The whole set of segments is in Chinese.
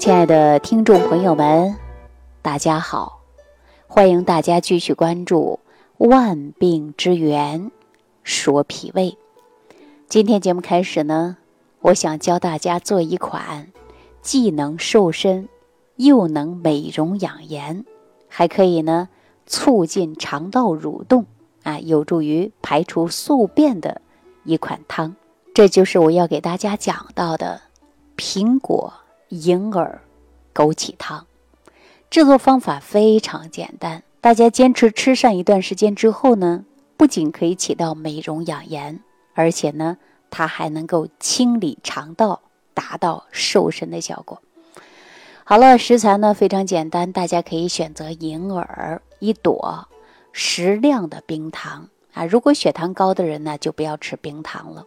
亲爱的听众朋友们，大家好，欢迎大家继续关注万病之源说脾胃。今天节目开始呢，我想教大家做一款既能瘦身又能美容养颜，还可以呢促进肠道蠕动啊，有助于排除宿便的一款汤。这就是我要给大家讲到的苹果银耳枸杞汤。制作方法非常简单，大家坚持吃上一段时间之后呢，不仅可以起到美容养颜，而且呢它还能够清理肠道，达到瘦身的效果。好了，食材呢非常简单，大家可以选择银耳1朵，适量的冰糖啊。如果血糖高的人呢就不要吃冰糖了，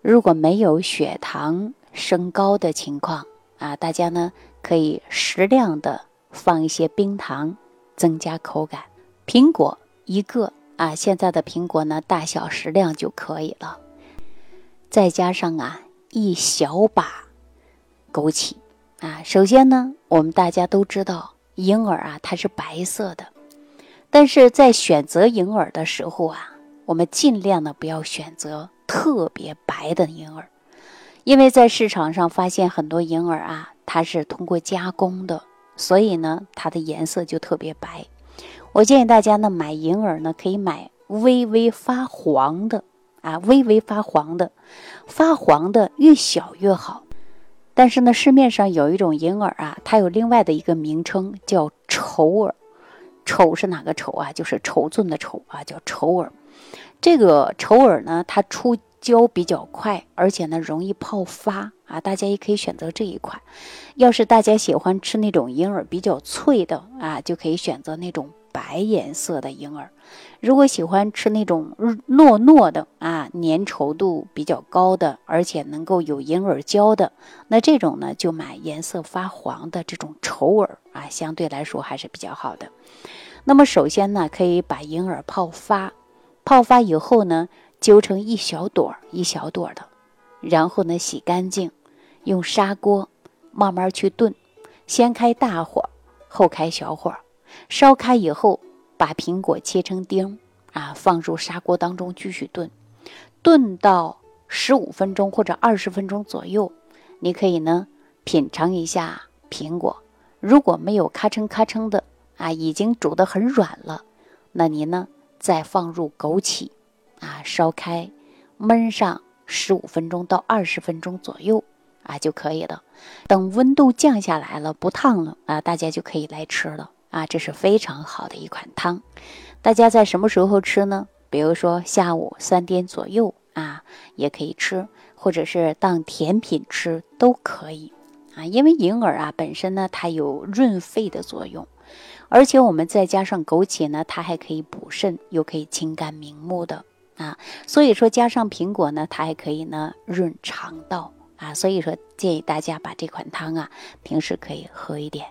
如果没有血糖升高的情况啊，大家呢可以适量的放一些冰糖，增加口感。苹果1个啊，现在的苹果呢大小适量就可以了，再加上1小把枸杞啊。首先呢，我们大家都知道银耳啊它是白色的，但是在选择银耳的时候啊，我们尽量呢不要选择特别白的银耳，因为在市场上发现很多银耳啊它是通过加工的，所以呢它的颜色就特别白。我建议大家呢买银耳呢可以买微微发黄的越小越好。但是呢市面上有一种银耳啊，它有另外的一个名称叫丑耳。丑是哪个丑啊？就是丑寸的丑啊，叫丑耳。这个丑耳呢它出胶比较快，而且呢容易泡发啊，大家也可以选择这一款。要是大家喜欢吃那种银耳比较脆的啊，就可以选择那种白颜色的银耳。如果喜欢吃那种糯糯的啊，粘稠度比较高的，而且能够有银耳胶的，那这种呢就买颜色发黄的这种丑耳啊，相对来说还是比较好的。那么首先呢可以把银耳泡发，泡发以后呢揪成一小朵的，然后呢洗干净，用砂锅慢慢去炖，先开大火后开小火，烧开以后把苹果切成丁啊，放入砂锅当中继续炖，炖到15分钟或者20分钟左右，你可以呢品尝一下苹果。如果没有咔嚓咔嚓的啊，已经煮得很软了，那你呢再放入枸杞啊，烧开焖上15分钟到20分钟左右啊就可以了。等温度降下来了，不烫了啊，大家就可以来吃了啊。这是非常好的一款汤。大家在什么时候吃呢？比如说下午3点左右啊也可以吃，或者是当甜品吃都可以啊。因为银耳啊本身呢它有润肺的作用，而且我们再加上枸杞呢它还可以补肾，又可以清肝明目的啊，所以说加上苹果呢它还可以呢润肠道啊，所以说建议大家把这款汤啊平时可以喝一点。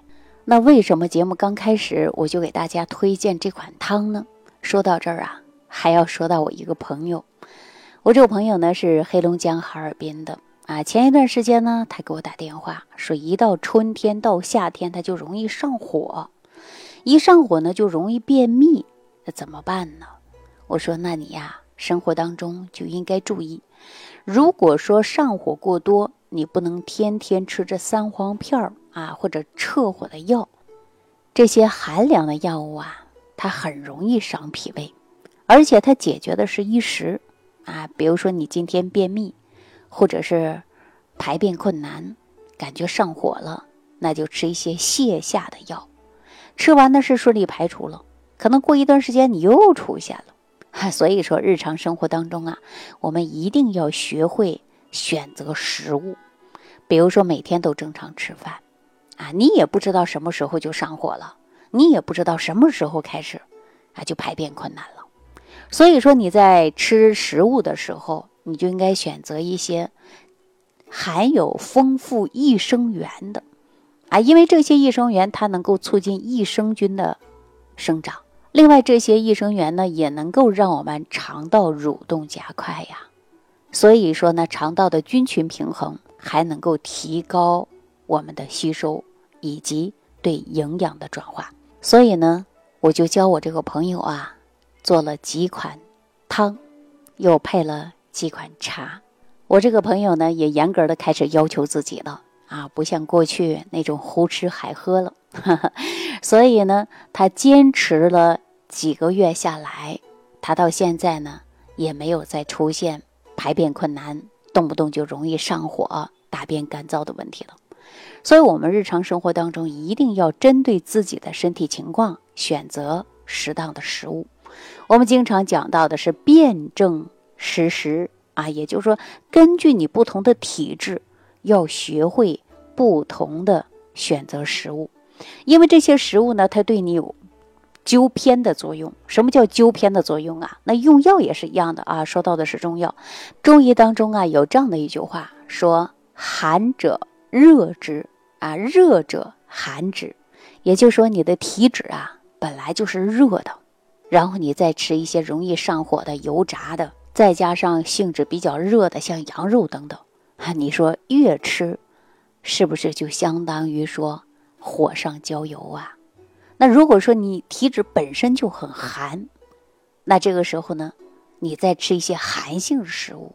那为什么节目刚开始我就给大家推荐这款汤呢？说到这儿啊，还要说到我一个朋友。我这个朋友呢是黑龙江哈尔滨的啊，前一段时间呢他给我打电话说，一到春天到夏天他就容易上火，一上火呢就容易便秘，那怎么办呢？我说那你呀生活当中就应该注意，如果说上火过多，你不能天天吃这3黄片啊，或者撤火的药，这些寒凉的药物啊，它很容易伤脾胃，而且它解决的是一时啊。比如说你今天便秘，或者是排便困难，感觉上火了，那就吃一些泻下的药，吃完的是顺利排除了，可能过一段时间你又出现了。所以说日常生活当中啊，我们一定要学会选择食物。比如说每天都正常吃饭啊，你也不知道什么时候就上火了，你也不知道什么时候开始啊就排便困难了。所以说你在吃食物的时候，你就应该选择一些含有丰富益生元的啊，因为这些益生元它能够促进益生菌的生长。另外这些益生元呢也能够让我们肠道蠕动加快呀，所以说呢肠道的菌群平衡还能够提高我们的吸收以及对营养的转化。所以呢，我就教我这个朋友啊，做了几款汤，又配了几款茶。我这个朋友呢，也严格的开始要求自己了啊，不像过去那种胡吃海喝了。所以呢，他坚持了几个月下来，他到现在呢，也没有再出现排便困难，动不动就容易上火、大便干燥的问题了。所以我们日常生活当中一定要针对自己的身体情况选择适当的食物。我们经常讲到的是辩证施食啊，也就是说根据你不同的体质要学会不同的选择食物，因为这些食物呢，它对你有纠偏的作用。什么叫纠偏的作用啊？那用药也是一样的啊。说到的是中药，中医当中啊有这样的一句话，说寒者热之啊，热者寒之，也就是说你的体质啊本来就是热的，然后你再吃一些容易上火的油炸的，再加上性质比较热的像羊肉等等啊，你说越吃是不是就相当于说火上浇油啊？那如果说你体质本身就很寒，那这个时候呢你再吃一些寒性食物，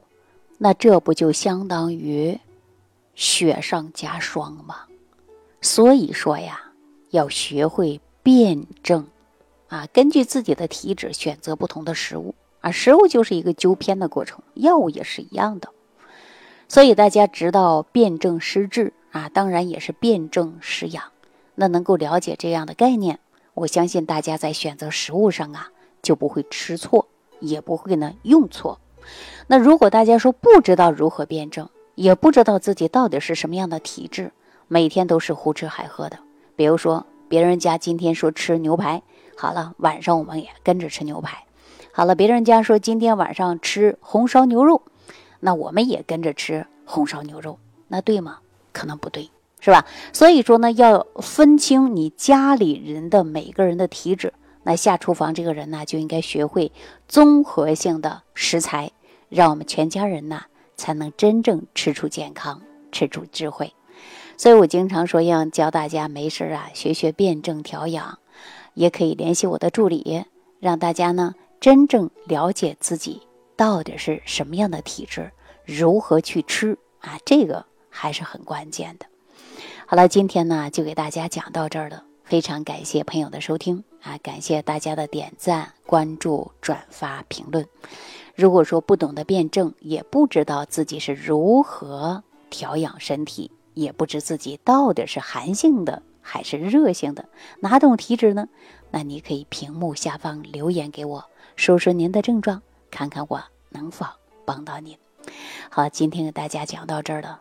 那这不就相当于雪上加霜嘛。所以说呀，要学会辩证啊，根据自己的体质选择不同的食物啊，食物就是一个纠偏的过程，药物也是一样的。所以大家知道辩证施治啊，当然也是辩证施养。那能够了解这样的概念，我相信大家在选择食物上啊，就不会吃错，也不会呢用错。那如果大家说不知道如何辩证，也不知道自己到底是什么样的体质，每天都是胡吃海喝的，比如说别人家今天说吃牛排，好了晚上我们也跟着吃牛排，好了别人家说今天晚上吃红烧牛肉，那我们也跟着吃红烧牛肉，那对吗？可能不对，是吧？所以说呢，要分清你家里人的每个人的体质。那下厨房这个人呢，就应该学会综合性的食材，让我们全家人呢才能真正吃出健康，吃出智慧。所以我经常说要教大家没事啊学学辩证调养，也可以联系我的助理，让大家呢真正了解自己到底是什么样的体质，如何去吃啊，这个还是很关键的。好了，今天呢就给大家讲到这儿了，非常感谢朋友的收听啊，感谢大家的点赞、关注、转发、评论。如果说不懂得辩证，也不知道自己是如何调养身体，也不知自己到底是寒性的还是热性的，哪种体质呢？那你可以屏幕下方留言给我，说说您的症状，看看我能否帮到您。好，今天给大家讲到这儿了。